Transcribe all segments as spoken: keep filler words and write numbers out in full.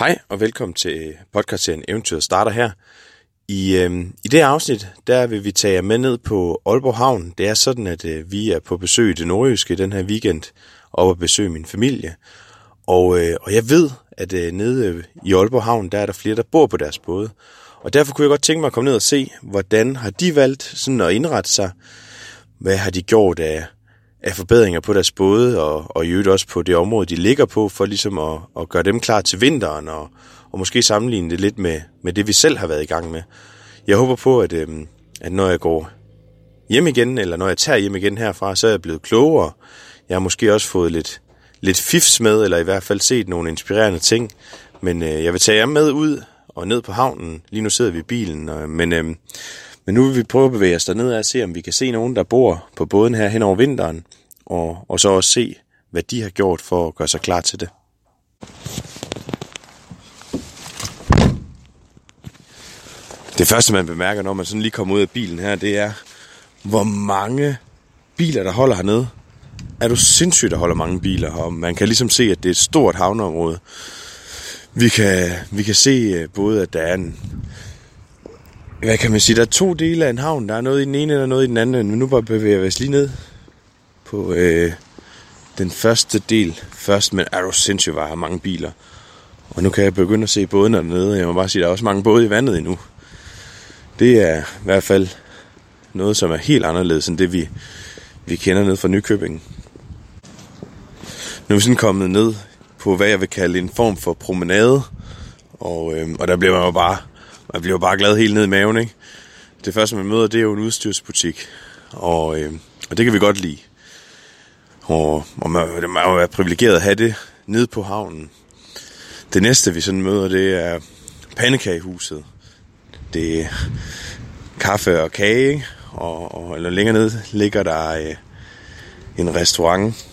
Hej og velkommen til podcastserien Eventyret starter her. I, øh, i det afsnit, der vil vi tage jer med ned på Aalborg Havn. Det er sådan, at øh, vi er på besøg i det nordjyske den her weekend, og at besøge min familie. Og, øh, og jeg ved, at øh, nede i Aalborg Havn, der er der flere, der bor på deres både. Og derfor kunne jeg godt tænke mig at komme ned og se, hvordan har de valgt sådan at indrette sig. Hvad har de gjort af, af forbedringer på deres både, og, og i øvrigt også på det område, de ligger på, for ligesom at, at gøre dem klar til vinteren, og, og måske sammenligne det lidt med, med det, vi selv har været i gang med. Jeg håber på, at, øhm, at når jeg går hjem igen, eller når jeg tager hjem igen herfra, så er jeg blevet klogere. Jeg har måske også fået lidt, lidt fifs med, eller i hvert fald set nogle inspirerende ting, men øh, jeg vil tage jer med ud og ned på havnen. Lige nu sidder vi i bilen, og, men... Øh, Men nu vil vi prøve at bevæge os dernede og se, om vi kan se nogen, der bor på båden her hen over vinteren, og, og så også se, hvad de har gjort for at gøre sig klar til det. Det første, man bemærker, når man sådan lige kommer ud af bilen her, det er, hvor mange biler, der holder hernede. Er du sindssygt, der holder mange biler, og man kan ligesom se, at det er et stort havneområde. Vi kan, vi kan se både, at der er en... Hvad kan man sige? Der er to dele af en havn. Der er noget i den ene, og noget i den anden. Men nu bare bevæger vi os lige ned på øh, den første del først. Men er du sindssygt, hvor jeg har mange biler. Og nu kan jeg begynde at se bådene dernede. Jeg må bare sige, der er også mange både i vandet endnu. Det er i hvert fald noget, som er helt anderledes end det, vi, vi kender ned fra Nykøbing. Nu er vi sådan kommet ned på, hvad jeg vil kalde en form for promenade. Og, øh, og der bliver man jo bare... Jeg bliver bare glad helt ned i maven, ikke? Det første, man møder, det er jo en udstyrsbutik. Og, øh, og det kan vi godt lide. Og, og man, man må være privilegeret at have det nede på havnen. Det næste, vi sådan møder, det er pandekagehuset. Det er kaffe og kage, ikke? Og, og eller længere ned ligger der øh, en restaurant.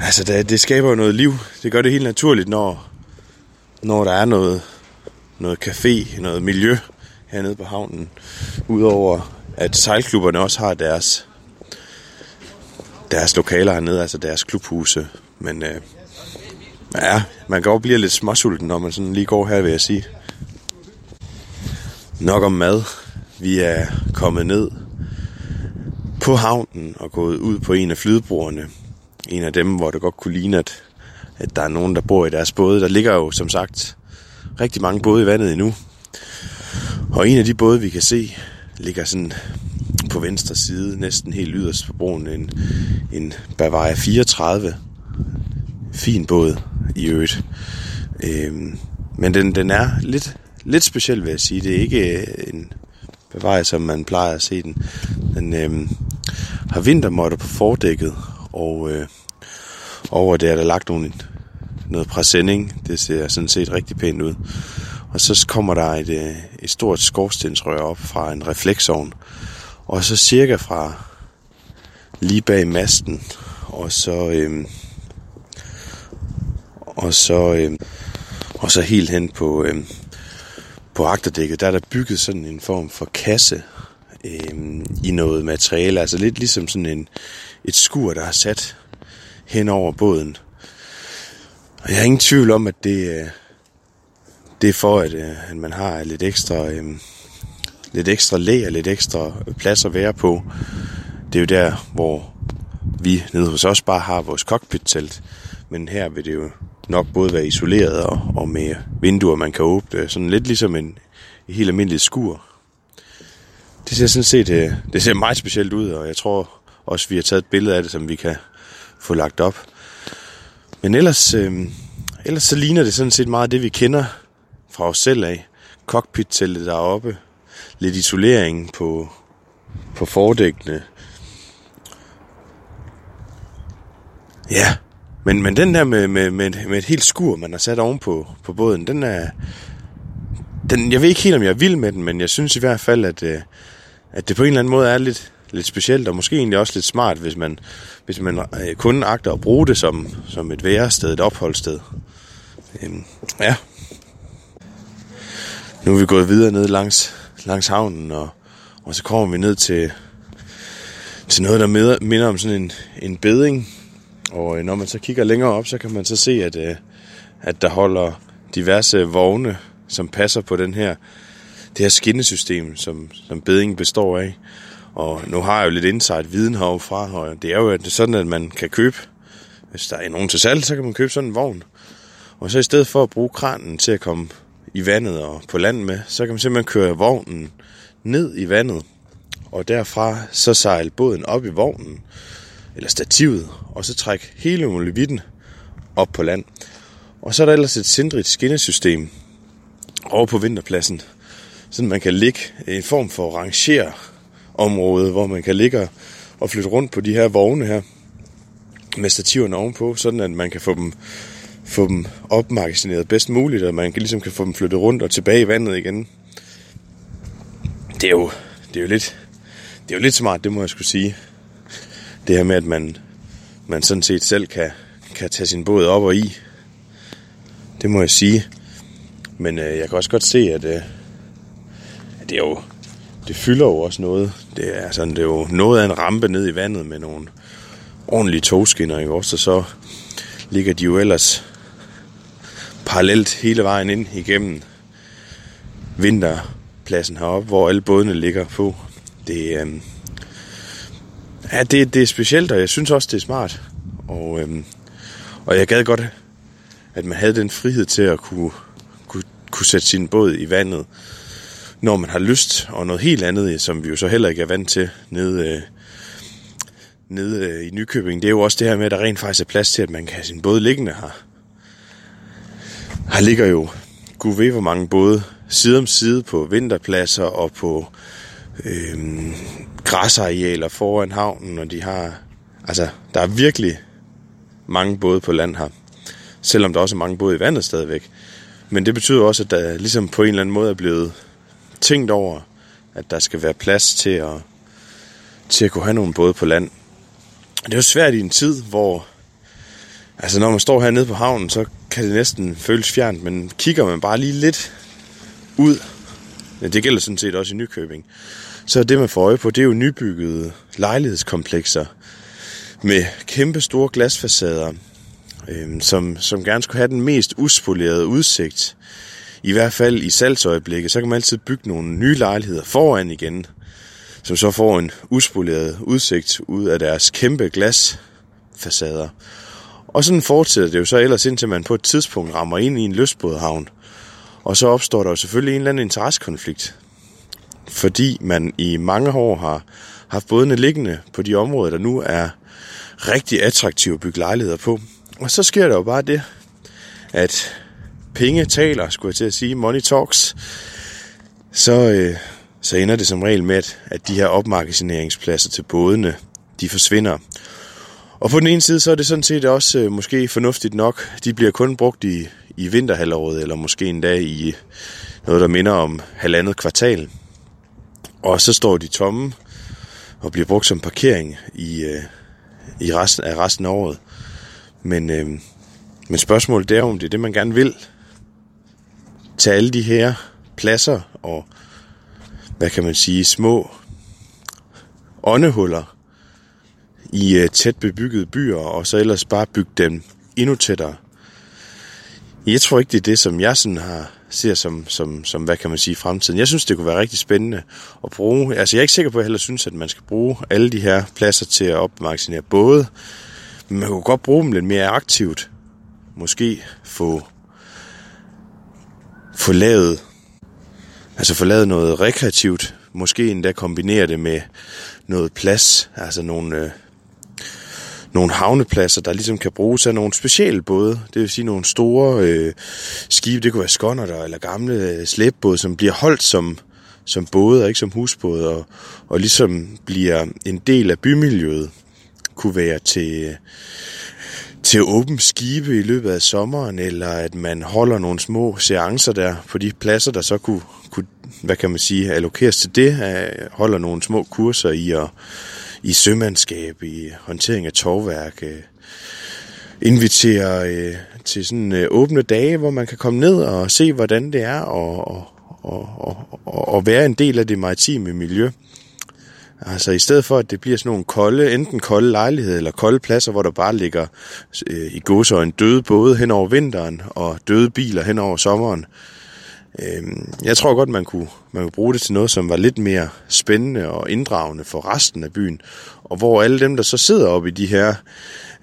Altså, det, det skaber jo noget liv. Det gør det helt naturligt, når, når der er noget... noget café, noget miljø hernede på havnen. Udover at sejlklubberne også har deres deres lokaler hernede, altså deres klubhuse. Men øh, ja, man kan også blive lidt småsulten, når man sådan lige går her, vil jeg sige. Nok om mad. Vi er kommet ned på havnen og gået ud på en af flydebroerne. En af dem, hvor det godt kunne ligne, at, at der er nogen, der bor i deres både. Der ligger jo, som sagt... rigtig mange både i vandet endnu. Og en af de både, vi kan se, ligger sådan på venstre side, næsten helt yderst på broen, en, en Bavaria fireogtredive. Fin båd i øvrigt. Øhm, men den, den er lidt, lidt speciel, vil jeg sige. Det er ikke en Bavaria, som man plejer at se den. Den øhm, har vintermåtter på fordækket, og øh, over det er der lagt nogle... noget præsending. Det ser sådan set rigtig pænt ud. Og så kommer der et, et stort skorstensrør op fra en refleksovn. Og så cirka fra lige bag masten. Og så øhm, og så øhm, og så helt hen på øhm, på agterdækket, der er der bygget sådan en form for kasse øhm, i noget materiale. Altså lidt ligesom sådan en et skur, der er sat hen over båden. Og jeg har ingen tvivl om, at det, det er for, at, at man har lidt ekstra, øhm, lidt ekstra læ og lidt ekstra plads at være på. Det er jo der, hvor vi nede hos os bare har vores cockpit-telt. Men her vil det jo nok både være isoleret og, og med vinduer, man kan åbne. Sådan lidt ligesom en, en helt almindelig skur. Det ser sådan set øh, det ser meget specielt ud, og jeg tror også, vi har taget et billede af det, som vi kan få lagt op. Men ellers, øh, ellers så ligner det sådan set meget det, vi kender fra os selv af. Cockpit-teltet deroppe, lidt isolering på, på fordækkene. Ja, men, men den der med, med, med, med et helt skur, man har sat ovenpå på båden, den er... Den, jeg ved ikke helt, om jeg er vild med den, men jeg synes i hvert fald, at, at det på en eller anden måde er lidt... lidt specielt, og måske egentlig også lidt smart, hvis man, hvis man kun agter at bruge det som, som et værested, et opholdssted. Øhm, ja. Nu er vi gået videre ned langs, langs havnen, og, og så kommer vi ned til, til noget, der minder, minder om sådan en, en beding. Og når man så kigger længere op, så kan man så se, at, at der holder diverse vogne, som passer på den her, det her skinnesystem, som, som beddingen består af. Og nu har jeg jo lidt insight viden herfra, og det er jo sådan, at man kan købe, hvis der er nogen til salg, så kan man købe sådan en vogn. Og så i stedet for at bruge kranen til at komme i vandet og på land med, så kan man simpelthen køre vognen ned i vandet, og derfra så sejle båden op i vognen, eller stativet, og så trække hele molevitten op på land. Og så er der ellers et sindrigt skinnesystem over på vinterpladsen, så man kan ligge i en form for rangere område, hvor man kan ligge og flytte rundt på de her vogne her, med stativerne ovenpå, sådan at man kan få dem, få dem opmagasineret bedst muligt, og man kan ligesom kan få dem flyttet rundt og tilbage i vandet igen. Det er jo, det er jo, lidt, det er jo lidt smart, det må jeg skulle sige. Det her med, at man, man sådan set selv kan, kan tage sin båd op og i. Det må jeg sige. Men øh, jeg kan også godt se, at, øh, at det er jo, det fylder jo også noget. Det er, sådan, det er jo noget af en rampe ned i vandet med nogle ordentlige togskinner, ikke også? Og så ligger de jo ellers parallelt hele vejen ind igennem vinterpladsen heroppe, hvor alle bådene ligger på. Det, øh, ja, det, det er specielt, og jeg synes også, det er smart. Og, øh, og jeg gad godt, at man havde den frihed til at kunne, kunne, kunne sætte sin båd i vandet, når man har lyst, og noget helt andet, som vi jo så heller ikke er vant til nede, øh, nede øh, i Nykøbing. Det er jo også det her med, at der rent faktisk er plads til, at man kan have sin båd liggende her. Her ligger jo, gud ved hvor mange både, side om side på vinterpladser og på øh, græsarealer foran havnen, og de har, altså, der er virkelig mange både på land her. Selvom der også er mange både i vandet stadigvæk. Men det betyder også, at der ligesom på en eller anden måde er blevet tænkt over, at der skal være plads til at, til at kunne have nogle både på land. Det er jo svært i en tid, hvor altså når man står hernede på havnen, så kan det næsten føles fjernt, men kigger man bare lige lidt ud, ja, det gælder sådan set også i Nykøbing, så det man får øje på, det er jo nybyggede lejlighedskomplekser med kæmpe store glasfacader, øh, som, som gerne skulle have den mest uspolerede udsigt. I hvert fald i salgsøjeblikket, så kan man altid bygge nogle nye lejligheder foran igen, som så får en uspoleret udsigt ud af deres kæmpe glasfacader. Og sådan fortsætter det jo så ellers, indtil man på et tidspunkt rammer ind i en lystbådehavn. Og så opstår der jo selvfølgelig en eller anden interessekonflikt, fordi man i mange år har haft bådene liggende på de områder, der nu er rigtig attraktive at bygge lejligheder på. Og så sker der jo bare det, at penge taler, skulle jeg til at sige, money talks, så, øh, så ender det som regel med, at, at de her opmagasineringspladser til bådene, de forsvinder. Og på den ene side, så er det sådan set også øh, måske fornuftigt nok. De bliver kun brugt i, i vinterhalvåret, eller måske endda i noget, der minder om halvandet kvartal. Og så står de tomme og bliver brugt som parkering i, øh, i resten, af resten af året. Men, øh, men spørgsmålet er, om det er det, man gerne vil. Til alle de her pladser og, hvad kan man sige, små åndehuller i tæt bebyggede byer, og så ellers bare bygge dem endnu tættere. Jeg tror ikke, det er det, som jeg sådan har, ser som, som, som, hvad kan man sige, fremtiden. Jeg synes, det kunne være rigtig spændende at bruge. Altså, jeg er ikke sikker på, at jeg heller synes, at man skal bruge alle de her pladser til at opmagasinere både, men man kunne godt bruge dem lidt mere aktivt. Måske få... Få lavet, altså få lavet noget rekreativt, måske endda kombinere det med noget plads, altså nogle, øh, nogle havnepladser, der ligesom kan bruges af nogle specielle både, det vil sige nogle store øh, skibe, det kunne være skonnerter eller gamle øh, slæbbåde, som bliver holdt som, som både og ikke som husbåde, og, og ligesom bliver en del af bymiljøet, kunne være til... Øh, til åbent skibe i løbet af sommeren, eller at man holder nogle små seancer der på de pladser, der så kunne, kunne hvad kan man sige, allokeres til det, holder nogle små kurser i, og, i sømandskab, i håndtering af tovværk, øh, inviterer øh, til sådan øh, åbne dage, hvor man kan komme ned og se, hvordan det er, og, og, og, og, og være en del af det maritime miljø. Altså i stedet for, at det bliver sådan nogle kolde, enten kolde lejligheder eller kolde pladser, hvor der bare ligger øh, i gåseøjne døde både hen over vinteren og døde biler hen over sommeren. Øh, jeg tror godt, man kunne, man kunne bruge det til noget, som var lidt mere spændende og inddragende for resten af byen. Og hvor alle dem, der så sidder oppe i de her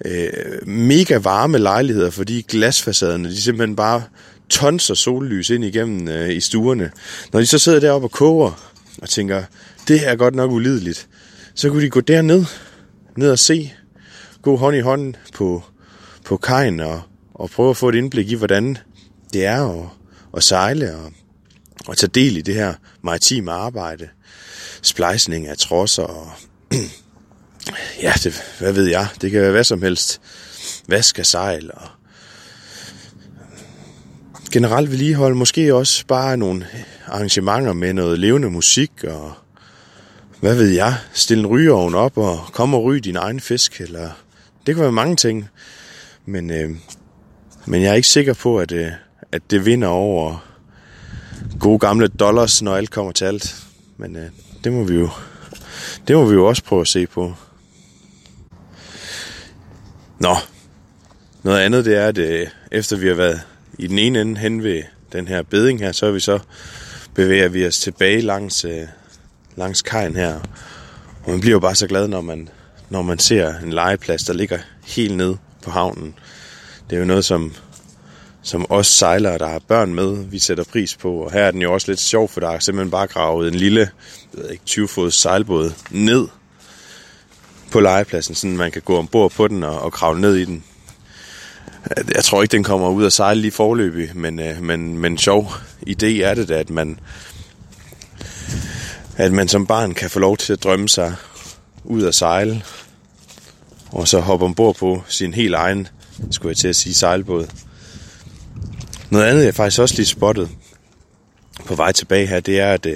øh, mega varme lejligheder, fordi glasfacaderne, de simpelthen bare tonser sollys ind igennem øh, i stuerne. Når de så sidder deroppe og koger og tænker... det her er godt nok ulideligt. Så kunne de gå derned, ned og se, gå hånd i hånd på, på kajen og, og prøve at få et indblik i, hvordan det er at, at sejle og, og tage del i det her maritime arbejde. Splejsning af trodser og ja, det, hvad ved jeg, det kan være hvad som helst. Vask af sejl og generelt vedligehold, måske også bare nogle arrangementer med noget levende musik og hvad ved jeg, stille en rygeovn op og komme og ryge din egen fisk, eller det kan være mange ting. Men, øh, men jeg er ikke sikker på, at, øh, at det vinder over gode gamle dollars, når alt kommer til alt. Men øh, det, må vi jo, det må vi jo også prøve at se på. Nå, noget andet det er, at øh, efter vi har været i den ene ende hen ved den her beding her, så, vi så bevæger vi os tilbage langs... Øh, langs kajen her, og man bliver jo bare så glad, når man, når man ser en legeplads, der ligger helt nede på havnen. Det er jo noget, som, som os sejlere, der har børn med, vi sætter pris på, og her er den jo også lidt sjov, for der er simpelthen bare gravet en lille, jeg ved ikke, tyve fods sejlbåd ned på legepladsen, sådan man kan gå ombord på den og, og kravle ned i den. Jeg tror ikke, den kommer ud og sejle lige forløbig, men, men, men sjov idé er det da, at man at man som barn kan få lov til at drømme sig ud at sejle, og så hoppe ombord på sin helt egen, skulle jeg til at sige, sejlbåd. Noget andet, jeg faktisk også lige spottet på vej tilbage her, det er, at,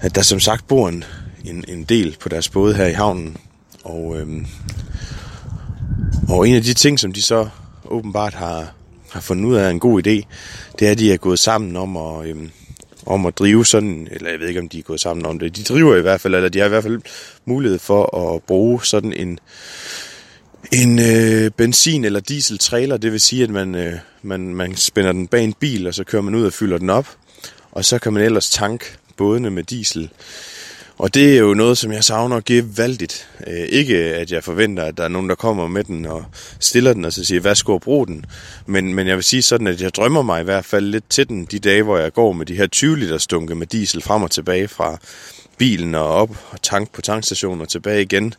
at der som sagt bor en, en del på deres både her i havnen. Og, øhm, og en af de ting, som de så åbenbart har, har fundet ud af en god idé, det er, at de er gået sammen om at... Øhm, om at drive sådan, eller jeg ved ikke, om de er gået sammen om det. De driver i hvert fald, eller de har i hvert fald mulighed for at bruge sådan en, en øh, benzin- eller dieseltrailer. Det vil sige, at man, øh, man, man spænder den bag en bil, og så kører man ud og fylder den op. Og så kan man ellers tanke bådene med diesel. Og det er jo noget, som jeg savner gevaldigt. Øh, ikke at jeg forventer, at der er nogen, der kommer med den og stiller den og så siger, hvad skal jeg bruge den? Men, men jeg vil sige sådan, at jeg drømmer mig i hvert fald lidt til den de dage, hvor jeg går med de her tyve liter stunke med diesel frem og tilbage fra bilen og op og tank på tankstationen og tilbage igen.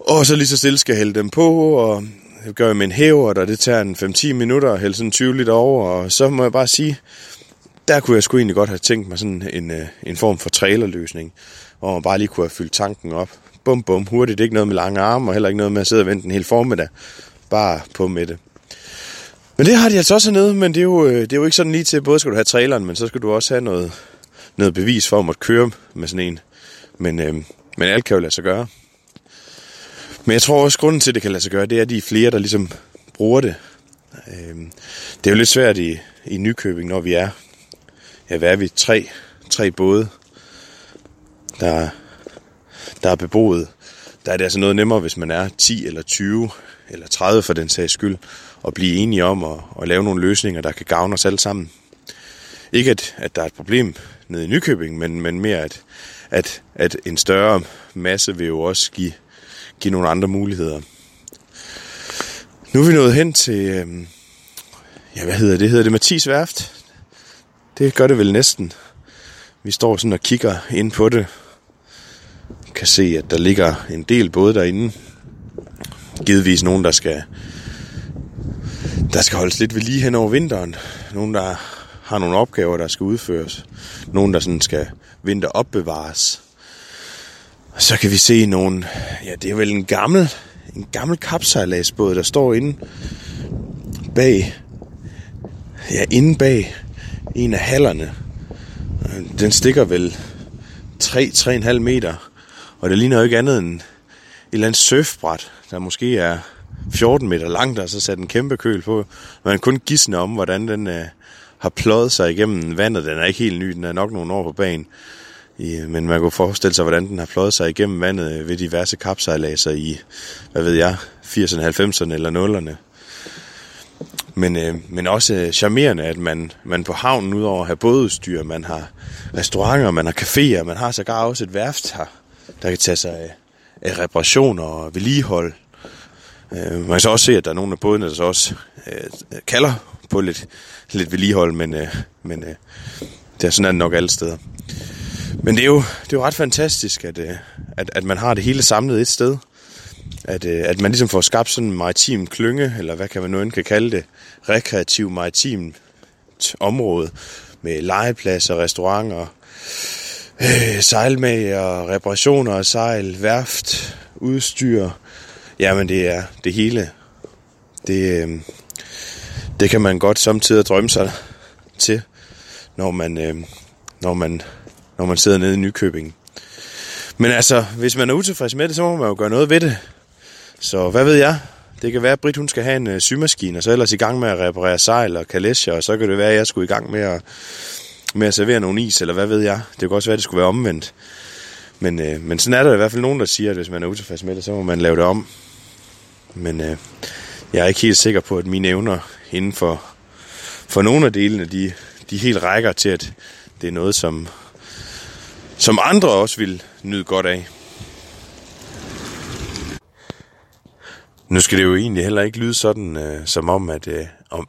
Og så lige så stille skal jeg hælde dem på, og jeg gør med en hævert, og det tager en fem til ti minutter at hælde sådan tyve liter over, og så må jeg bare sige... Der kunne jeg sgu egentlig godt have tænkt mig sådan en, en form for trailerløsning, hvor man bare lige kunne have fyldt tanken op. Bum, bum, hurtigt. Det er ikke noget med lange arme, og heller ikke noget med at sidde og vente en hel formiddag. Bare på med det. Men det har de altså også hernede, men det er jo, det er jo ikke sådan lige til, både skal du have traileren, men så skal du også have noget, noget bevis for, at måtte køre med sådan en. Men, øh, men alt kan jo lade sig gøre. Men jeg tror også, grunden til, at det kan lade sig gøre, det er, at de er flere, der ligesom bruger det. Øh, det er jo lidt svært i, i Nykøbing, når vi er... Ja, hvad er vi? Tre, tre både, der, der er beboet. Der er det altså noget nemmere, hvis man er ti eller tyve eller tredive for den sags skyld, at blive enige om at, at lave nogle løsninger, der kan gavne os alle sammen. Ikke at, at der er et problem nede i Nykøbing, men, men mere at, at, at en større masse vil jo også give, give nogle andre muligheder. Nu er vi nået hen til, ja hvad hedder det, hedder det Mathis Værft? Det gør det vel næsten. Vi står sådan og kigger ind på det. Kan se, at der ligger en del både derinde. Givetvis nogen, der skal, der skal holdes lidt ved lige hen over vinteren. Nogen, der har nogle opgaver, der skal udføres. Nogen, der sådan skal vinteropbevares. Og så kan vi se nogle... Ja, det er vel en gammel, en gammel kapsejladsbåd, der står inde bag... Ja, inde bag... en af hallerne. Den stikker vel tre til tre komma fem meter, og det ligner jo ikke andet end et eller andet surfbræt, der måske er fjorten meter langt, og så sat en kæmpe køl på. Man kan kun gisne om, hvordan den øh, har pløjet sig igennem vandet. Den er ikke helt ny, den er nok nogle år på banen. Men man kunne forestille sig, hvordan den har fløjet sig igennem vandet ved diverse kapsejladser i, hvad ved jeg, firserne, halvfemserne eller nullerne. Men, øh, men også charmerende, at man, man på havnen, udover at have bådeudstyr, man har restauranter, man har caféer, man har sågar også et værft her, der kan tage sig af, af reparationer og vedligehold. Øh, man kan så også se, at der er nogle af bådene, der så også øh, kalder på lidt, lidt vedligehold, men, øh, men øh, det er sådan nok alle steder. Men det er jo, det er jo ret fantastisk, at, øh, at, at man har det hele samlet et sted. At, at man ligesom får skabt sådan en maritim klynge, eller hvad kan man nu end kan kalde det, rekreativ maritimt område, med legepladser, restauranter, øh, sejlmager, reparationer af sejl, værft, udstyr. Jamen det er det hele. Det, øh, det kan man godt samtidig drømme sig til, når man, øh, når man, når man sidder nede i Nykøbing. Men altså, hvis man er utilfreds med det, så må man jo gøre noget ved det. Så hvad ved jeg? Det kan være, at Britt hun skal have en øh, symaskine, og så ellers i gang med at reparere sejl og kalesjer, og så kan det være, at jeg skulle i gang med at, med at servere nogen is, eller hvad ved jeg. Det kan også være, at det skulle være omvendt. Men, øh, men sådan er der i hvert fald nogen, der siger, at hvis man er utilfreds med det, så må man lave det om. Men øh, jeg er ikke helt sikker på, at mine evner inden for, for nogle af delene, de, de helt rækker til, at det er noget, som, som andre også vil nyde godt af. Nu skal det jo egentlig heller ikke lyde sådan, øh, som om, at, øh,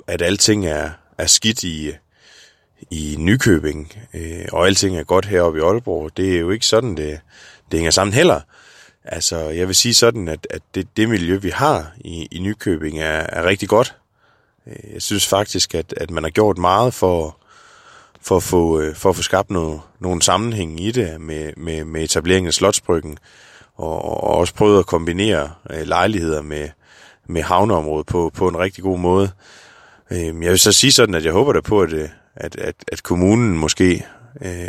at alting er, er skidt i, i Nykøbing, øh, og alting er godt heroppe i Aalborg. Det er jo ikke sådan, det, det hænger sammen heller. Altså, jeg vil sige sådan, at, at det, det miljø, vi har i, i Nykøbing, er, er rigtig godt. Jeg synes faktisk, at, at man har gjort meget for, for, at, få, for at få skabt noget, nogle sammenhæng i det med, med, med etableringen af Slotsbryggen. Og også prøvet at kombinere lejligheder med, med havneområdet på, på en rigtig god måde. Jeg vil så sige sådan, at jeg håber da på, at, at, at, at kommunen måske øh,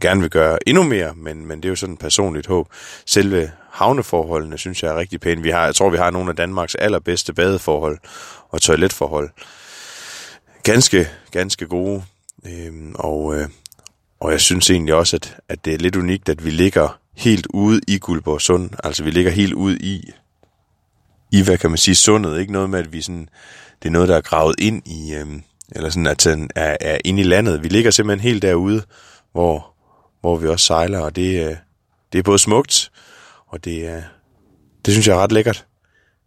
gerne vil gøre endnu mere, men, men det er jo sådan et personligt håb. Selve havneforholdene synes jeg er rigtig pæne. Vi har, jeg tror, vi har nogle af Danmarks allerbedste badeforhold og toiletforhold. Ganske, ganske gode. Øh, og, øh, og jeg synes egentlig også, at, at det er lidt unikt, at vi ligger helt ude i Guldborgsund, altså vi ligger helt ude i, i hvad kan man sige, sundet, ikke noget med, at vi sådan, det er noget, der er gravet ind i, øhm, eller sådan, at den er, er inde i landet. Vi ligger simpelthen helt derude, hvor, hvor vi også sejler, og det, øh, det er både smukt, og det, øh, det synes jeg er ret lækkert.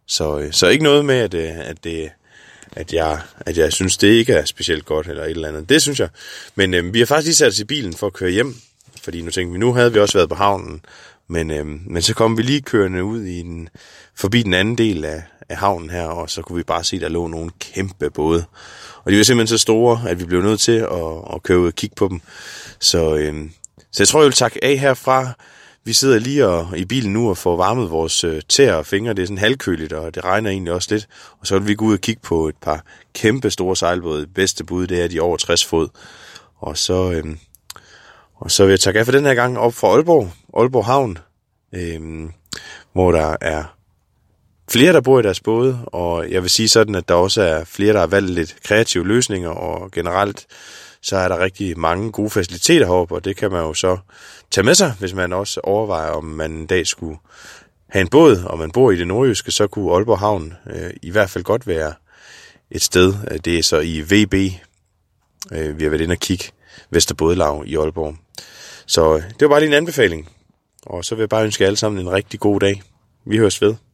Så, øh, så ikke noget med, at, øh, at det... At jeg, at jeg synes, det ikke er specielt godt, eller et eller andet. Det synes jeg. Men øh, vi har faktisk lige sat os i bilen for at køre hjem, fordi nu tænkte vi, nu havde vi også været på havnen, men, øh, men så kom vi lige kørende ud i den, forbi den anden del af, af havnen her, og så kunne vi bare se, der lå nogle kæmpe både. Og de var simpelthen så store, at vi blev nødt til at, at køre ud og kigge på dem. Så, øh, så jeg tror, jeg vil takke af herfra. Vi sidder lige og, i bilen nu og får varmet vores øh, tæer og fingre. Det er sådan halvkøligt, og det regner egentlig også lidt. Og så vil vi gå ud og kigge på et par kæmpe store sejlbåde. Bedste bud, det er de over tres fod. Og så, øh, og så vil jeg takke af for den her gang op fra Aalborg. Aalborg Havn, øh, hvor der er flere, der bor i deres både. Og jeg vil sige sådan, at der også er flere, der har valgt lidt kreative løsninger. Og generelt så er der rigtig mange gode faciliteter heroppe, og det kan man jo så tage med sig, hvis man også overvejer, om man en dag skulle have en båd, og man bor i det nordjyske, så kunne Aalborg Havn øh, i hvert fald godt være et sted. Det er så i V B, øh, vi har været inde og kigge, Vesterbådelav i Aalborg. Så det var bare lige en anbefaling, og så vil jeg bare ønske alle sammen en rigtig god dag. Vi høres ved.